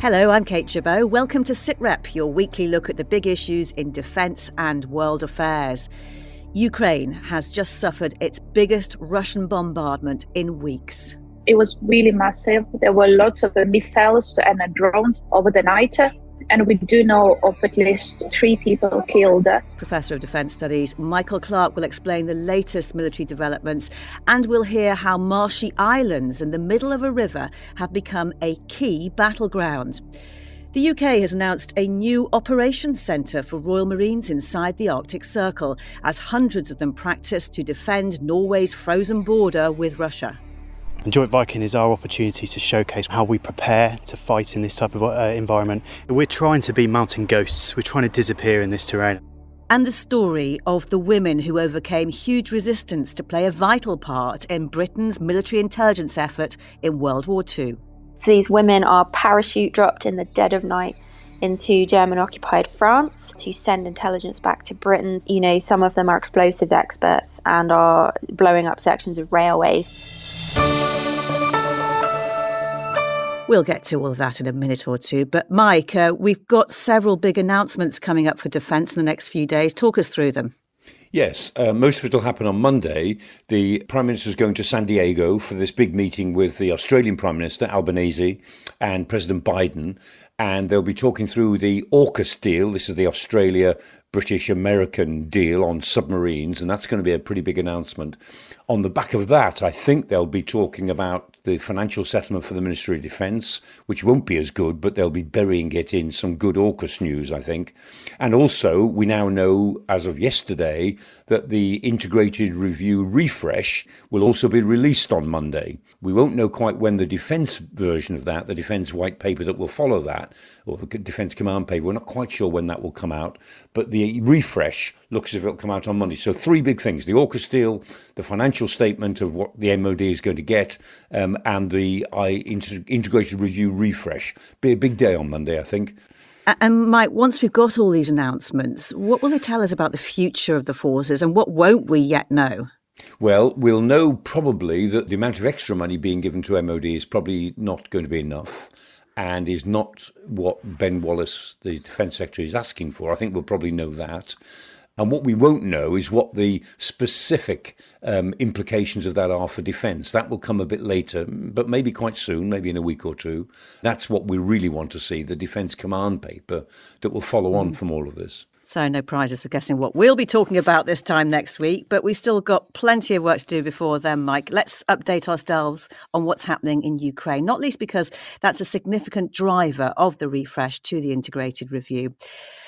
Hello, I'm Kate Chabot. Welcome to SITREP, your weekly look at the big issues in defence and world affairs. Ukraine has just suffered its biggest Russian bombardment in weeks. It was really massive. There were lots of missiles and drones over the night. And we do know of at least 3 people killed. Professor of Defence Studies Michael Clark will explain the latest military developments, and we'll hear how marshy islands in the middle of a river have become a key battleground. The UK has announced a new operations centre for Royal Marines inside the Arctic Circle, as hundreds of them practice to defend Norway's frozen border with Russia. And Joint Viking is our opportunity to showcase how we prepare to fight in this type of environment. We're trying to be mountain ghosts. We're trying to disappear in this terrain. And the story of the women who overcame huge resistance to play a vital part in Britain's military intelligence effort in World War II. So these women are parachute dropped in the dead of night into German-occupied France to send intelligence back to Britain. You know, some of them are explosive experts and are blowing up sections of railways. We'll get to all of that in a minute or two. But Mike, we've got several big announcements coming up for defence in the next few days. Talk us through them. Yes, most of it will happen on Monday. The Prime Minister is going to San Diego for this big meeting with the Australian Prime Minister, Albanese, and President Biden. And they'll be talking through the AUKUS deal. This is the Australia-British-American deal on submarines, and that's going to be a pretty big announcement. On the back of that, I think they'll be talking about the financial settlement for the Ministry of Defence, which won't be as good, but they'll be burying it in some good AUKUS news, I think. And also, we now know, as of yesterday, that the Integrated Review Refresh will also be released on Monday. We won't know quite when the defence version of that, the defence white paper that will follow that, or the Defence Command paper. We're not quite sure when that will come out, but the refresh looks as if it'll come out on Monday. So 3 big things: the AUKUS deal, the financial statement of what the MOD is going to get, and the Integrated Review refresh. Be a big day on Monday, I think. And Mike, once we've got all these announcements, what will they tell us about the future of the forces, and what won't we yet know? Well, we'll know probably that the amount of extra money being given to MOD is probably not going to be enough, and is not what Ben Wallace, the Defence Secretary, is asking for. I think we'll probably know that. And what we won't know is what the specific implications of that are for defence. That will come a bit later, but maybe quite soon, maybe in a week or two. That's what we really want to see, the Defence Command paper that will follow on from all of this. So no prizes for guessing what we'll be talking about this time next week, but we've still got plenty of work to do before then, Mike. Let's update ourselves on what's happening in Ukraine, not least because that's a significant driver of the refresh to the Integrated Review.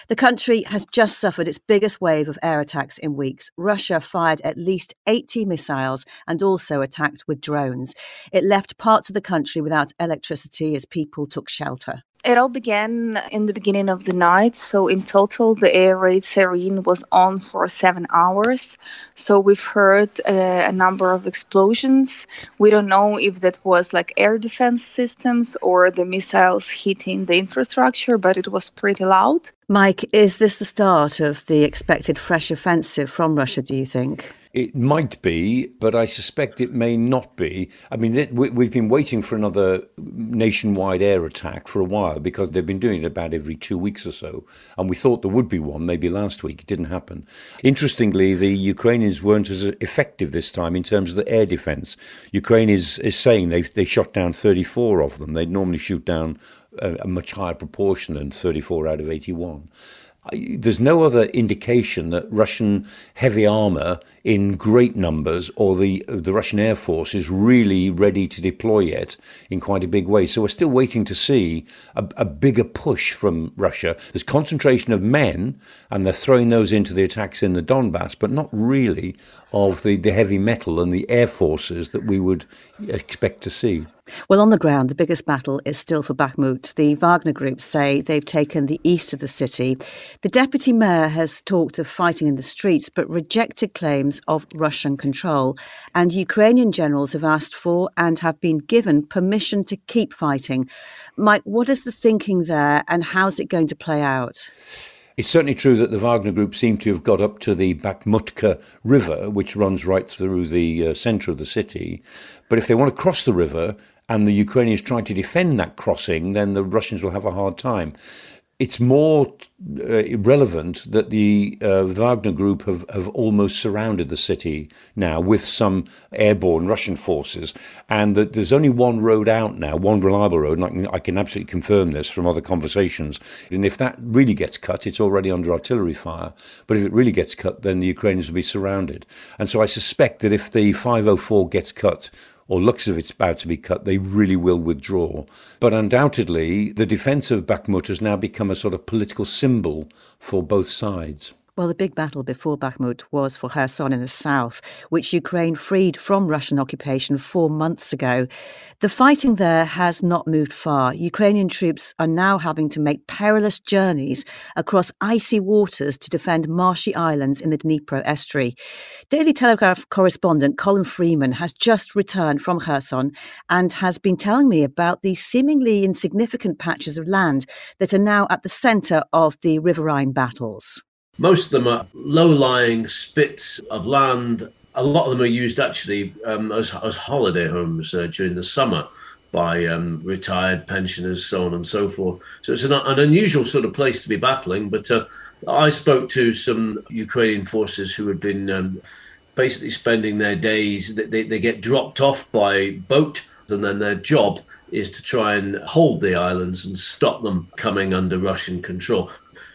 The country has just suffered its biggest wave of air attacks in weeks. Russia fired at least 80 missiles and also attacked with drones. It left parts of the country without electricity as people took shelter. It all began in the beginning of the night, so in total the air raid siren was on for 7 hours. So we've heard a number of explosions. We don't know if that was like air defense systems or the missiles hitting the infrastructure, but it was pretty loud. Mike, is this the start of the expected fresh offensive from Russia, do you think? It might be, but I suspect it may not be. I mean, we've been waiting for another nationwide air attack for a while because they've been doing it about every 2 weeks or so. And we thought there would be one maybe last week. It didn't happen. Interestingly, the Ukrainians weren't as effective this time in terms of the air defense. Ukraine is saying they shot down 34 of them. They'd normally shoot down a much higher proportion than 34 out of 81. There's no other indication that Russian heavy armour in great numbers or the Russian Air Force is really ready to deploy yet in quite a big way. So we're still waiting to see a bigger push from Russia. There's concentration of men, and they're throwing those into the attacks in the Donbass, but not really of the heavy metal and the air forces that we would expect to see. Well, on the ground, the biggest battle is still for Bakhmut. The Wagner Group say they've taken the east of the city. The deputy mayor has talked of fighting in the streets, but rejected claims of Russian control. And Ukrainian generals have asked for and have been given permission to keep fighting. Mike, what is the thinking there, and how's it going to play out? It's certainly true that the Wagner Group seem to have got up to the Bakhmutka River, which runs right through the centre of the city. But if they want to cross the river and the Ukrainians try to defend that crossing, then the Russians will have a hard time. It's more relevant that the Wagner Group have almost surrounded the city now with some airborne Russian forces, and that there's only one road out now, one reliable road, and I can absolutely confirm this from other conversations. And if that really gets cut, it's already under artillery fire, but if it really gets cut, then the Ukrainians will be surrounded. And so I suspect that if the 504 gets cut, or looks as if it's about to be cut, they really will withdraw. But undoubtedly, the defence of Bakhmut has now become a sort of political symbol for both sides. Well, the big battle before Bakhmut was for Kherson in the south, which Ukraine freed from Russian occupation 4 months ago. The fighting there has not moved far. Ukrainian troops are now having to make perilous journeys across icy waters to defend marshy islands in the Dnipro estuary. Daily Telegraph correspondent Colin Freeman has just returned from Kherson and has been telling me about the seemingly insignificant patches of land that are now at the centre of the riverine battles. Most of them are low-lying spits of land. A lot of them are used actually as holiday homes during the summer by retired pensioners, so on and so forth. So it's an unusual sort of place to be battling. But I spoke to some Ukrainian forces who had been basically spending their days, they get dropped off by boat, and then their job is to try and hold the islands and stop them coming under Russian control.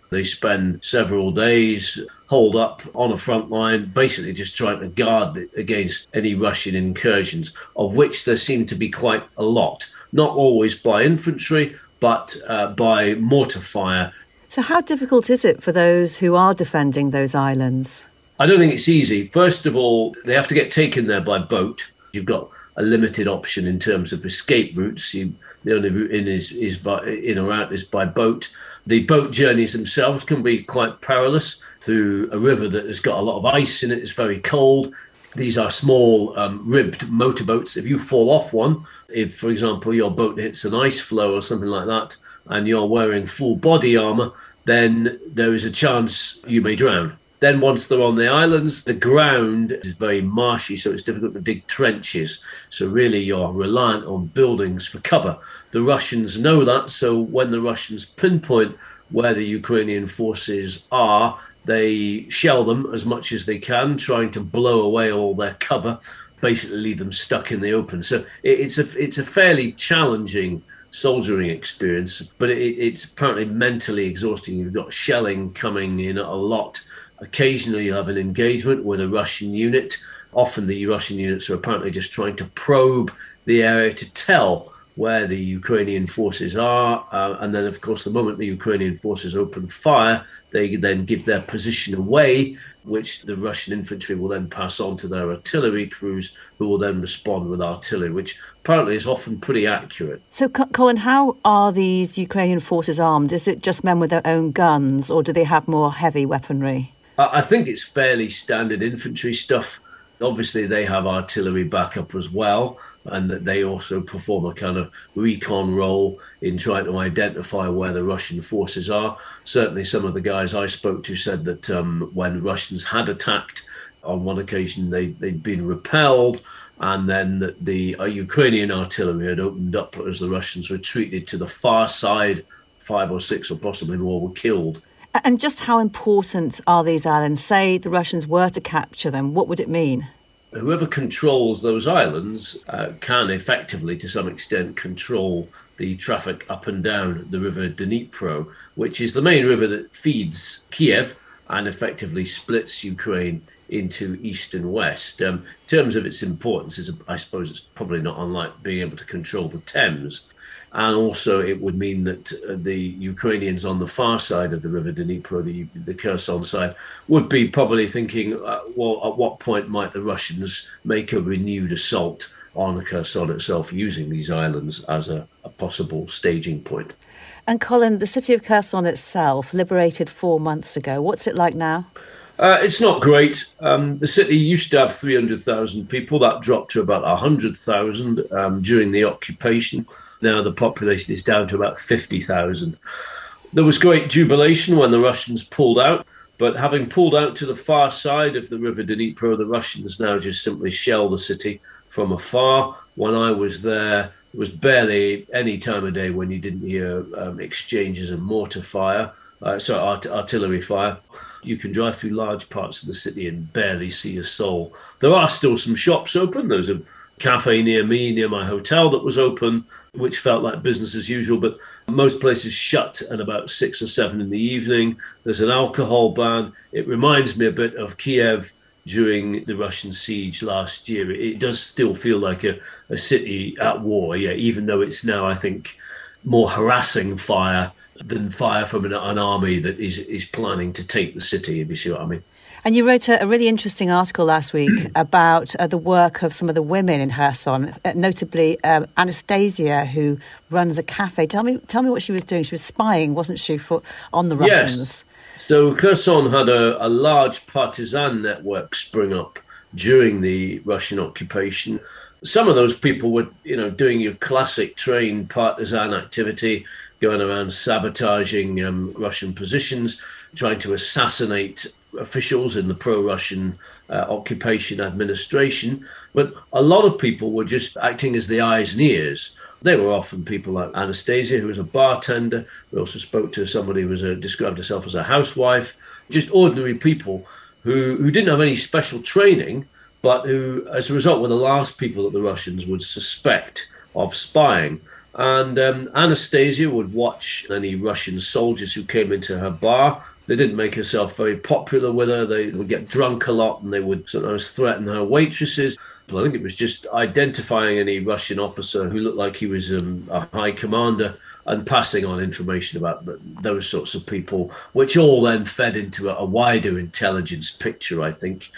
They spend several days holed up on a front line, basically just trying to guard against any Russian incursions, of which there seem to be quite a lot. Not always by infantry, but by mortar fire. So how difficult is it for those who are defending those islands? I don't think it's easy. First of all, they have to get taken there by boat. You've got a limited option in terms of escape routes. The only route in is by boat. The boat journeys themselves can be quite perilous through a river that has got a lot of ice in it. It's very cold. These are small ribbed motorboats. If you fall off one, if, for example, your boat hits an ice floe or something like that, and you're wearing full body armour, then there is a chance you may drown. Then once they're on the islands, the ground is very marshy, so it's difficult to dig trenches. So really you're reliant on buildings for cover. The Russians know that, so when the Russians pinpoint where the Ukrainian forces are, they shell them as much as they can, trying to blow away all their cover, basically leave them stuck in the open. So it's a fairly challenging soldiering experience, but it's apparently mentally exhausting. You've got shelling coming in a lot. Occasionally you have an engagement with a Russian unit. Often the Russian units are apparently just trying to probe the area to tell where the Ukrainian forces are. And then, of course, the moment the Ukrainian forces open fire, they then give their position away, which the Russian infantry will then pass on to their artillery crews, who will then respond with artillery, which apparently is often pretty accurate. So, Colin, how are these Ukrainian forces armed? Is it just men with their own guns, or do they have more heavy weaponry? I think it's fairly standard infantry stuff. Obviously, they have artillery backup as well, and that they also perform a kind of recon role in trying to identify where the Russian forces are. Certainly, some of the guys I spoke to said that when Russians had attacked, on one occasion they'd been repelled, and then the Ukrainian artillery had opened up as the Russians retreated to the far side. 5 or 6 or possibly more were killed. And just how important are these islands? Say the Russians were to capture them, what would it mean? Whoever controls those islands can effectively, to some extent, control the traffic up and down the river Dnipro, which is the main river that feeds Kiev and effectively splits Ukraine into east and west. In terms of its importance, I suppose it's probably not unlike being able to control the Thames. And also it would mean that the Ukrainians on the far side of the river Dnipro, the Kherson side, would be probably thinking, well, at what point might the Russians make a renewed assault on Kherson itself, using these islands as a possible staging point. And Colin, the city of Kherson itself, liberated 4 months ago, what's it like now? It's not great. The city used to have 300,000 people. That dropped to about 100,000 during the occupation. Now the population is down to about 50,000. There was great jubilation when the Russians pulled out, but having pulled out to the far side of the river Dnipro, the Russians now just simply shell the city from afar. when I was there, there was barely any time of day when you didn't hear exchanges of mortar fire, artillery fire. You can drive through large parts of the city and barely see a soul. There are still some shops open. There's a cafe near me, near my hotel, that was open, which felt like business as usual, but most places shut at about 6 or 7 in the evening. There's an alcohol ban. It reminds me a bit of Kiev during the Russian siege last year. It does still feel like a city at war, yeah, even though it's now, I think, more harassing fire than fire from an army that is planning to take the city, if you see what I mean. And you wrote a really interesting article last week about the work of some of the women in Kherson, notably Anastasia, who runs a cafe. Tell me what she was doing. She was spying, wasn't she, on the Russians? Yes. So Kherson had a large partisan network spring up during the Russian occupation. Some of those people were, doing your classic trained partisan activity, going around sabotaging Russian positions, trying to assassinate officials in the pro-Russian occupation administration. But a lot of people were just acting as the eyes and ears. They were often people like Anastasia, who was a bartender. We also spoke to somebody who was described herself as a housewife, just ordinary people who didn't have any special training, but who, as a result, were the last people that the Russians would suspect of spying. And Anastasia would watch any Russian soldiers who came into her bar. They didn't make herself very popular with her. They would get drunk a lot, and they would sometimes threaten her waitresses. But I think it was just identifying any Russian officer who looked like he was a high commander and passing on information about those sorts of people, which all then fed into a wider intelligence picture, I think.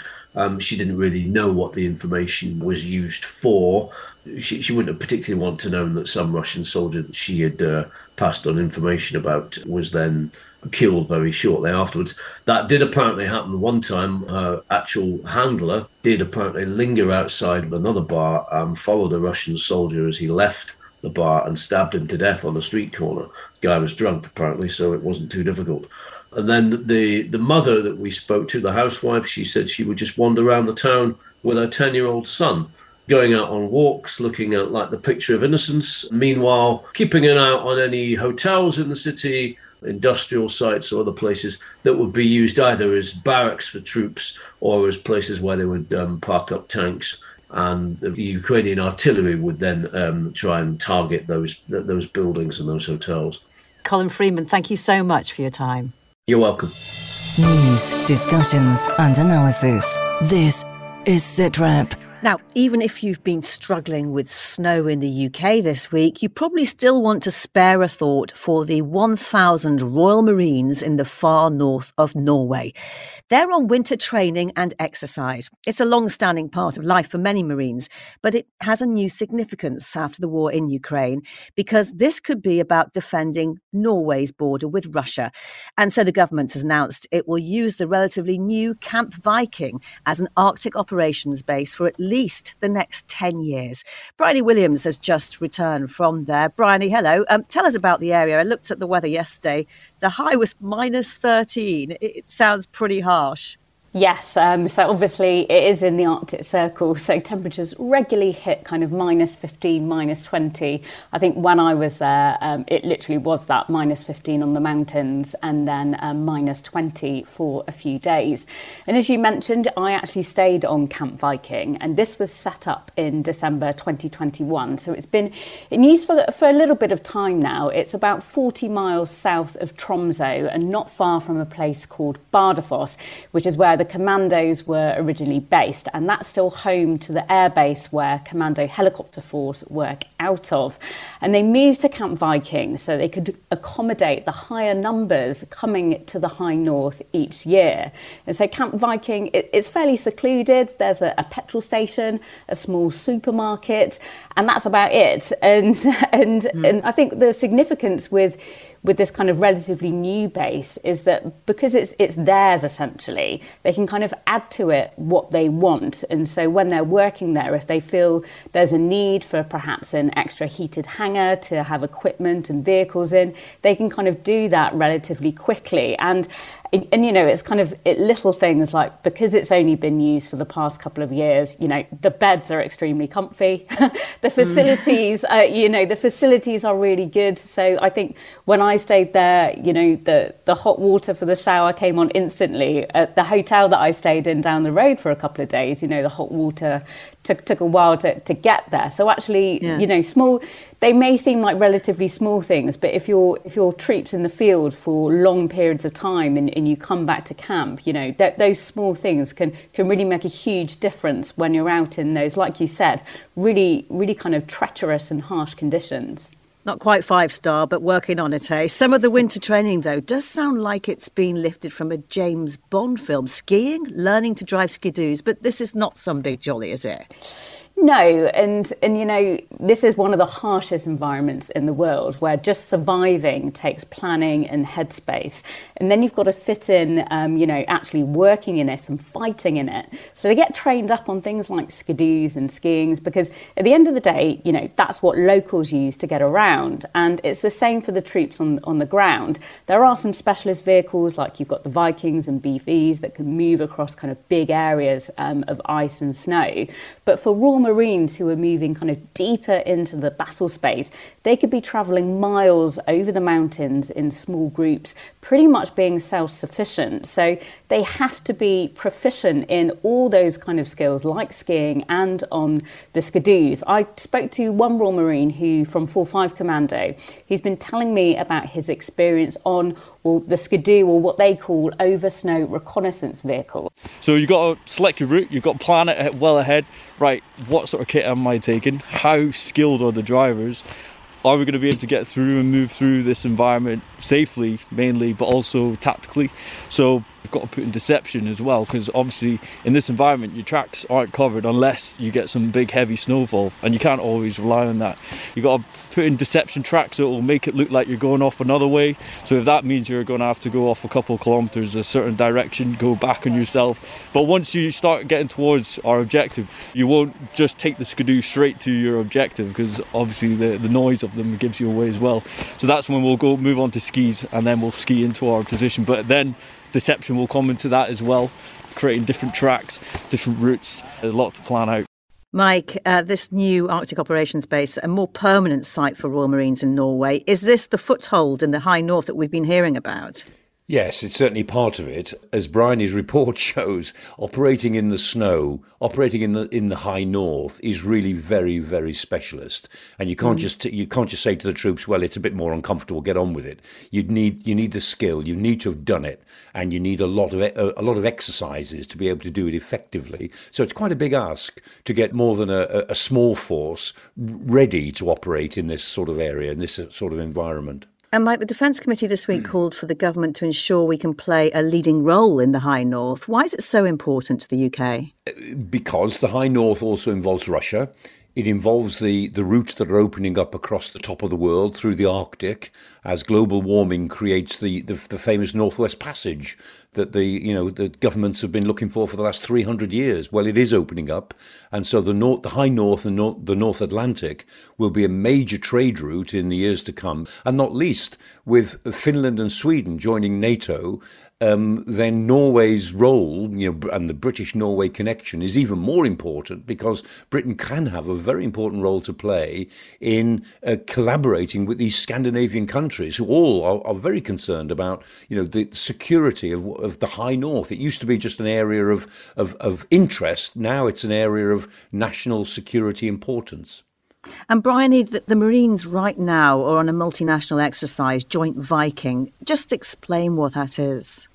She didn't really know what the information was used for. She wouldn't have particularly want to know that some Russian soldier that she had passed on information about was then killed very shortly afterwards. That did apparently happen one time. Her actual handler did apparently linger outside of another bar and followed a Russian soldier as he left the bar and stabbed him to death on a street corner. The guy was drunk, apparently, so it wasn't too difficult. And then the mother that we spoke to, the housewife, she said she would just wander around the town with her 10-year-old son, going out on walks, looking at like the picture of innocence. Meanwhile, keeping an eye on any hotels in the city, industrial sites or other places that would be used either as barracks for troops or as places where they would park up tanks. And the Ukrainian artillery would then try and target those buildings and those hotels. Colin Freeman, thank you so much for your time. You're welcome. News, discussions and analysis. This is SITREP. Now, even if you've been struggling with snow in the UK this week, you probably still want to spare a thought for the 1,000 Royal Marines in the far north of Norway. They're on winter training and exercise. It's a long-standing part of life for many Marines, but it has a new significance after the war in Ukraine, because this could be about defending Norway's border with Russia. And so the government has announced it will use the relatively new Camp Viking as an Arctic operations base for at least the next 10 years. Bryony Williams has just returned from there. Bryony, hello. Tell us about the area. I looked at the weather yesterday. The high was minus 13. It sounds pretty harsh. Yes, so obviously it is in the Arctic Circle, so temperatures regularly hit kind of minus 15, minus 20. I think when I was there, it literally was that minus 15 on the mountains and then minus 20 for a few days. And as you mentioned, I actually stayed on Camp Viking, and this was set up in December 2021. So it's been in use for a little bit of time now. It's about 40 miles south of Tromso and not far from a place called Bardafoss, which is where the commandos were originally based, and that's still home to the airbase where Commando Helicopter Force work out of. And they moved to Camp Viking so they could accommodate the higher numbers coming to the high north each year. And so Camp Viking, it's fairly secluded. There's a petrol station, a small supermarket, and that's about it. And I think the significance with this kind of relatively new base is that because it's theirs essentially, they can kind of add to it what they want. And so when they're working there, if they feel there's a need for perhaps an extra heated hangar to have equipment and vehicles in, they can kind of do that relatively quickly. And And, you know, it's kind of little things like, because it's only been used for the past couple of years, you know, the beds are extremely comfy. The facilities, you know, the facilities are really good. So I think when I stayed there, you know, the hot water for the shower came on instantly. At the hotel that I stayed in down the road for a couple of days, you know, the hot water took a while to get there. So actually, you know, small, they may seem like relatively small things, but if your troops in the field for long periods of time and you come back to camp, you know, those small things can really make a huge difference when you're out in those, like you said, really, really kind of treacherous and harsh conditions. Not quite 5-star, but working on it, eh? Some of the winter training, though, does sound like it's been lifted from a James Bond film. Skiing, learning to drive skidoos, but this is not some big jolly, is it? No, and you know, this is one of the harshest environments in the world where just surviving takes planning and headspace. And then you've got to fit in, you know, actually working in it and fighting in it. So they get trained up on things like skidoos and skiings because at the end of the day, you know, that's what locals use to get around. And it's the same for the troops on the ground. There are some specialist vehicles, like you've got the Vikings and BVs that can move across kind of big areas of ice and snow. But for raw Marines who are moving kind of deeper into the battle space, they could be travelling miles over the mountains in small groups, pretty much being self-sufficient. So they have to be proficient in all those kind of skills like skiing and on the skidoos. I spoke to one Royal Marine who from 45 Commando, who's been telling me about his experience on the skidoo, or what they call over snow reconnaissance vehicle. So you've got to select your route, you've got to plan it well ahead. Right, what sort of kit am I taking? How skilled are the drivers? Are we going to be able to get through and move through this environment safely, mainly, but also tactically? So we've got to put in deception as well, because obviously in this environment, your tracks aren't covered unless you get some big, heavy snowfall, and you can't always rely on that. You've got to put in deception tracks so it will make it look like you're going off another way. So if that means you're going to have to go off a couple of kilometres a certain direction, go back on yourself. But once you start getting towards our objective, you won't just take the skidoo straight to your objective, because obviously the noise of them gives you away as well. So that's when we'll go move on to skis, and then we'll ski into our position. But then deception will come into that as well, creating different tracks, different routes, a lot to plan out. Mike, this new Arctic operations base, a more permanent site for Royal Marines in Norway, is this the foothold in the high north that we've been hearing about? Yes, it's certainly part of it. As Bryony's report shows, operating in the snow, operating in the high north is really very, very specialist. And you can't just say to the troops, well, it's a bit more uncomfortable, get on with it. You need the skill, you need to have done it, and you need a lot of exercises to be able to do it effectively. So it's quite a big ask to get more than a small force ready to operate in this sort of area, in this sort of environment. And Mike, the Defence Committee this week called for the government to ensure we can play a leading role in the High North. Why is it so important to the UK? Because the High North also involves Russia. It involves the routes that are opening up across the top of the world through the Arctic as global warming creates the famous Northwest Passage that the governments have been looking for the last 300 years. Well, it is opening up. And so the high north and the North Atlantic will be a major trade route in the years to come. And not least with Finland and Sweden joining NATO, then Norway's role, you know, and the British-Norway connection is even more important because Britain can have a very important role to play in collaborating with these Scandinavian countries who all are very concerned about, you know, the security of the high north. It used to be just an area of interest. Now it's an area of national security importance. And Bryony, the Marines right now are on a multinational exercise, Joint Viking. Just explain what that is.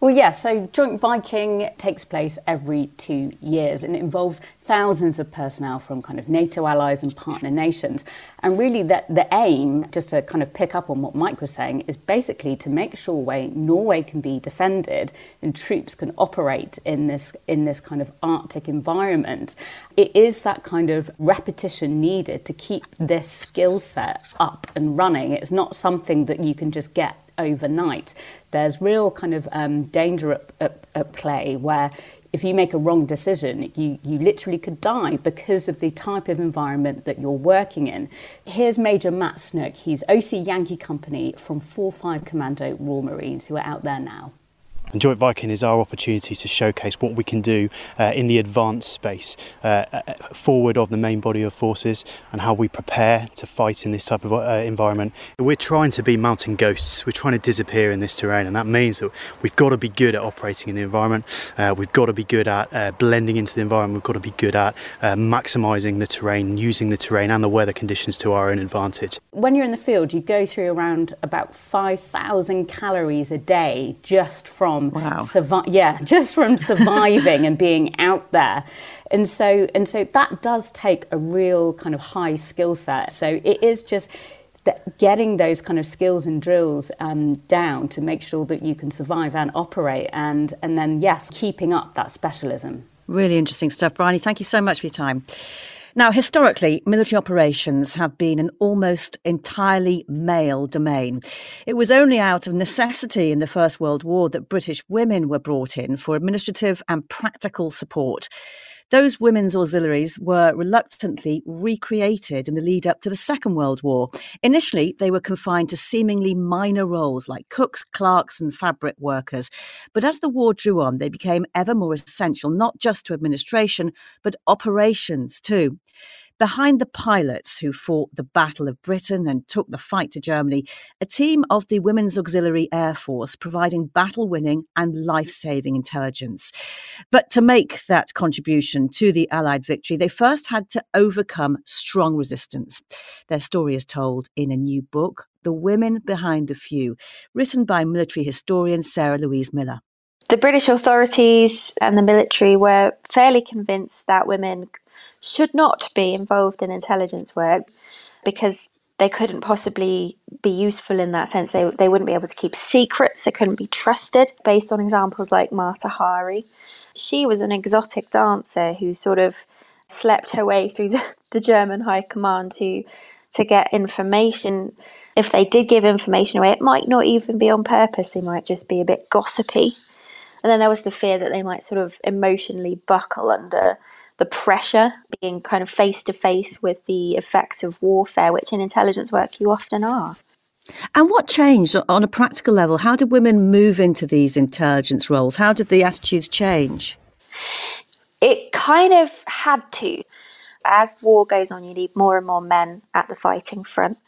Well, yeah, so Joint Viking takes place every 2 years and it involves thousands of personnel from kind of NATO allies and partner nations. And really the aim, just to kind of pick up on what Mike was saying, is basically to make sure Norway can be defended and troops can operate in this kind of Arctic environment. It is that kind of repetition needed to keep this skill set up and running. It's not something that you can just get overnight. There's real kind of danger at play where if you make a wrong decision, you literally could die because of the type of environment that you're working in. Here's Major Matt Snook. He's OC Yankee Company from 45 Commando Royal Marines who are out there now. And Joint Viking is our opportunity to showcase what we can do in the advanced space, forward of the main body of forces, and how we prepare to fight in this type of environment. We're trying to be mountain ghosts, we're trying to disappear in this terrain, and that means that we've got to be good at operating in the environment, we've got to be good at blending into the environment, we've got to be good at maximising the terrain, using the terrain and the weather conditions to our own advantage. When you're in the field, you go through around about 5,000 calories a day just from surviving and being out there, and so that does take a real kind of high skill set. So it is just that getting those kind of skills and drills down to make sure that you can survive and operate, and then yes, keeping up that specialism. Really interesting stuff, Bryony. Thank you so much for your time. Now, historically, military operations have been an almost entirely male domain. It was only out of necessity in the First World War that British women were brought in for administrative and practical support. Those women's auxiliaries were reluctantly recreated in the lead up to the Second World War. Initially, they were confined to seemingly minor roles like cooks, clerks and fabric workers. But as the war drew on, they became ever more essential, not just to administration, but operations too. Behind the pilots who fought the Battle of Britain and took the fight to Germany, a team of the Women's Auxiliary Air Force providing battle-winning and life-saving intelligence. But to make that contribution to the Allied victory, they first had to overcome strong resistance. Their story is told in a new book, The Women Behind the Few, written by military historian Sarah Louise Miller. The British authorities and the military were fairly convinced that women should not be involved in intelligence work because they couldn't possibly be useful in that sense. They wouldn't be able to keep secrets. They couldn't be trusted, based on examples like Mata Hari. She was an exotic dancer who sort of slept her way through the German high command to get information. If they did give information away, it might not even be on purpose. They might just be a bit gossipy. And then there was the fear that they might sort of emotionally buckle under the pressure, being kind of face to face with the effects of warfare, which in intelligence work you often are. And what changed on a practical level? How did women move into these intelligence roles? How did the attitudes change? It kind of had to. As war goes on, you need more and more men at the fighting front.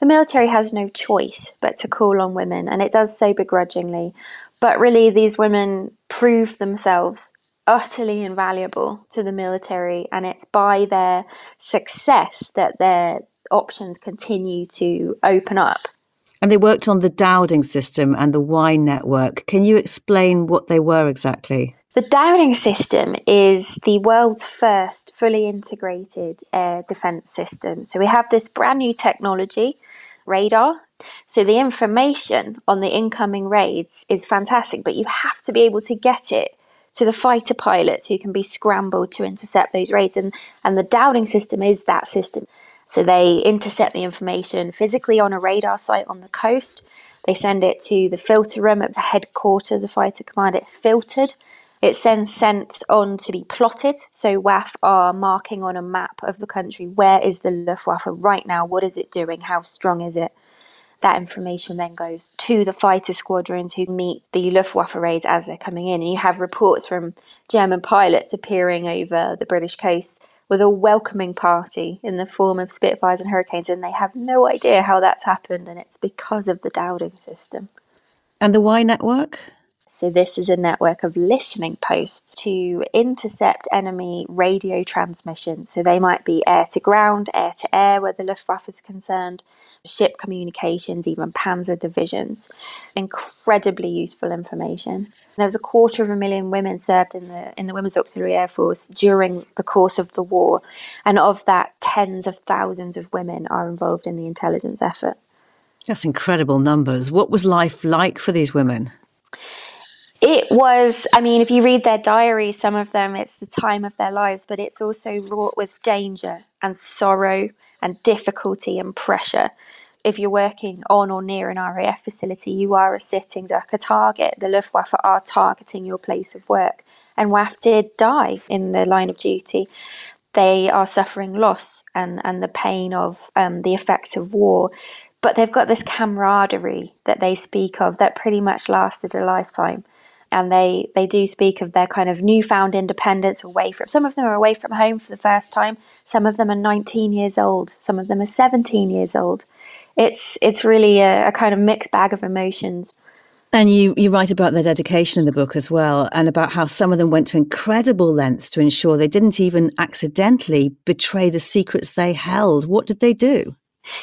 The military has no choice but to call on women, and it does so begrudgingly. But really, these women prove themselves utterly invaluable to the military, and it's by their success that their options continue to open up. And they worked on the Dowding system and the Y network. Can you explain what they were exactly? The Dowding system is the world's first fully integrated air defence system. So we have this brand new technology, radar. So the information on the incoming raids is fantastic, but you have to be able to get it to the fighter pilots who can be scrambled to intercept those raids. And the Dowding system is that system. So they intercept the information physically on a radar site on the coast. They send it to the filter room at the headquarters of Fighter Command. It's filtered. It's then sent on to be plotted. So WAF are marking on a map of the country, where is the Luftwaffe right now? What is it doing? How strong is it? That information then goes to the fighter squadrons who meet the Luftwaffe raids as they're coming in. And you have reports from German pilots appearing over the British coast with a welcoming party in the form of Spitfires and Hurricanes, and they have no idea how that's happened, and it's because of the Dowding system. And the Y network? So this is a network of listening posts to intercept enemy radio transmissions. So they might be air to ground, air to air, where the Luftwaffe is concerned, ship communications, even panzer divisions. Incredibly useful information. There's 250,000 women served in the Women's Auxiliary Air Force during the course of the war. And of that, tens of thousands of women are involved in the intelligence effort. That's incredible numbers. What was life like for these women? It was, I mean, if you read their diaries, some of them, it's the time of their lives, but it's also wrought with danger and sorrow and difficulty and pressure. If you're working on or near an RAF facility, you are a sitting duck, a target. The Luftwaffe are targeting your place of work. And WAF did die in the line of duty. They are suffering loss and the pain of the effects of war. But they've got this camaraderie that they speak of that pretty much lasted a lifetime. and they do speak of their kind of newfound independence away from, some of them are away from home for the first time, some of them are 19 years old, some of them are 17 years old. It's really a kind of mixed bag of emotions. And you write about their dedication in the book as well, and about how some of them went to incredible lengths to ensure they didn't even accidentally betray the secrets they held. What did they do?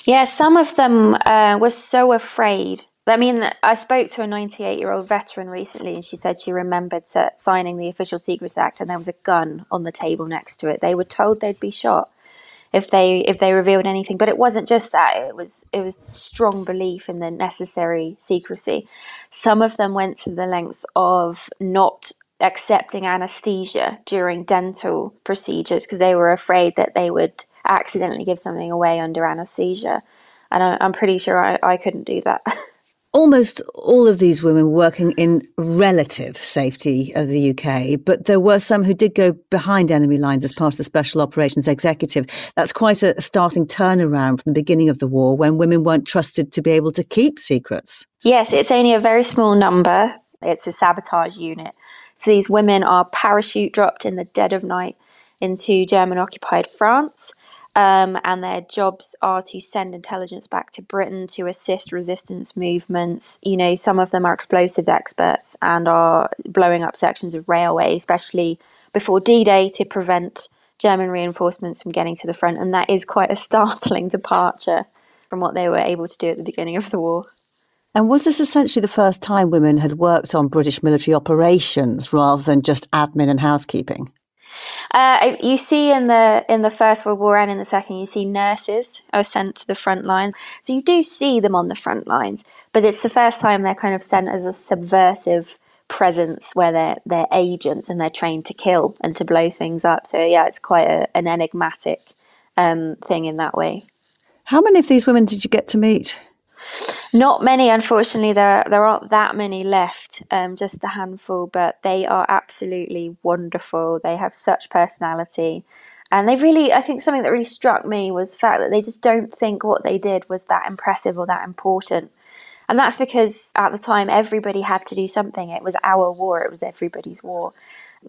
Yeah, some of them were so afraid. I mean, I spoke to a 98-year-old veteran recently, and she said she remembered signing the Official Secrets Act, and there was a gun on the table next to it. They were told they'd be shot if they revealed anything, but it wasn't just that. It was strong belief in the necessary secrecy. Some of them went to the lengths of not accepting anesthesia during dental procedures because they were afraid that they would accidentally give something away under anesthesia. And I'm pretty sure I couldn't do that. Almost all of these women working in relative safety of the UK, but there were some who did go behind enemy lines as part of the Special Operations Executive. That's quite a startling turnaround from the beginning of the war, when women weren't trusted to be able to keep secrets. Yes, it's only a very small number. It's a sabotage unit. So these women are parachute dropped in the dead of night into German-occupied France. And their jobs are to send intelligence back to Britain to assist resistance movements. You know, some of them are explosive experts and are blowing up sections of railway, especially before D-Day, to prevent German reinforcements from getting to the front. And that is quite a startling departure from what they were able to do at the beginning of the war. And was this essentially the first time women had worked on British military operations rather than just admin and housekeeping? You see in the First World War and in the Second, you see nurses are sent to the front lines. So you do see them on the front lines, but it's the first time they're kind of sent as a subversive presence where they're agents and they're trained to kill and to blow things up. So yeah, it's quite an enigmatic thing in that way. How many of these women did you get to meet? Not many, unfortunately. There aren't that many left, just a handful, but they are absolutely wonderful. They have such personality. And they really, I think something that really struck me was the fact that they just don't think what they did was that impressive or that important. And that's because at the time, everybody had to do something. It was our war. It was everybody's war.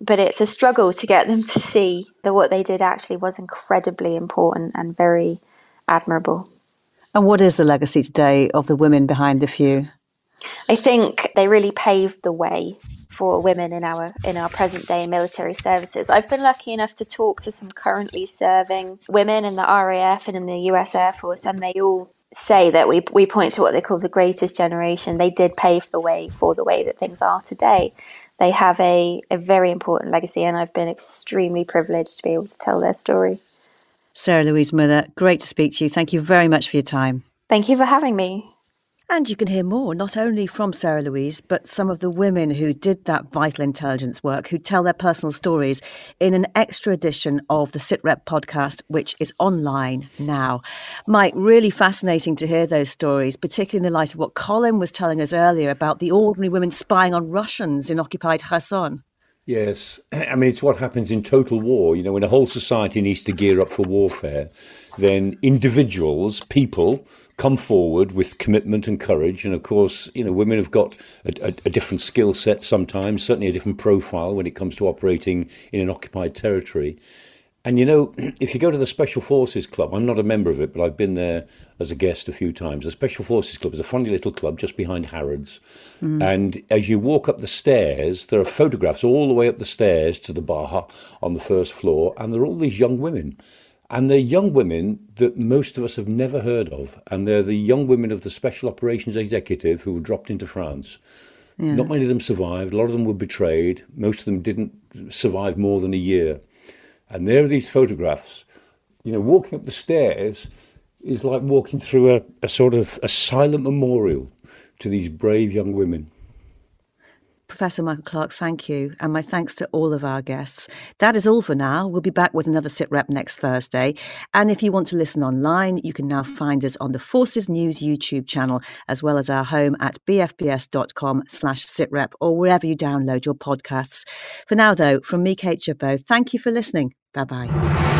But it's a struggle to get them to see that what they did actually was incredibly important and very admirable. And what is the legacy today of the women behind the few? I think they really paved the way for women in our present day military services. I've been lucky enough to talk to some currently serving women in the RAF and in the US Air Force, and they all say that we point to what they call the greatest generation. They did pave the way for the way that things are today. They have a very important legacy, and I've been extremely privileged to be able to tell their story. Sarah Louise Miller, great to speak to you. Thank you very much for your time. Thank you for having me. And you can hear more, not only from Sarah Louise, but some of the women who did that vital intelligence work, who tell their personal stories, in an extra edition of the SITREP podcast, which is online now. Mike, really fascinating to hear those stories, particularly in the light of what Colin was telling us earlier about the ordinary women spying on Russians in occupied Kherson. Yes. I mean, it's what happens in total war. You know, when a whole society needs to gear up for warfare, then individuals, people, come forward with commitment and courage. And of course, you know, women have got a different skill set sometimes, certainly a different profile when it comes to operating in an occupied territory. And, you know, if you go to the Special Forces Club, I'm not a member of it, but I've been there as a guest a few times. The Special Forces Club is a funny little club just behind Harrods. Mm. And as you walk up the stairs, there are photographs all the way up the stairs to the bar on the first floor. And there are all these young women. And they're young women that most of us have never heard of. And they're the young women of the Special Operations Executive who were dropped into France. Yeah. Not many of them survived. A lot of them were betrayed. Most of them didn't survive more than a year. And there are these photographs. You know, walking up the stairs is like walking through a sort of a silent memorial to these brave young women. Professor Michael Clark, thank you. And my thanks to all of our guests. That is all for now. We'll be back with another SITREP next Thursday. And if you want to listen online, you can now find us on the Forces News YouTube channel, as well as our home at bfbs.com/SITREP, or wherever you download your podcasts. For now, though, from me, Kate Chabot, thank you for listening. Bye-bye.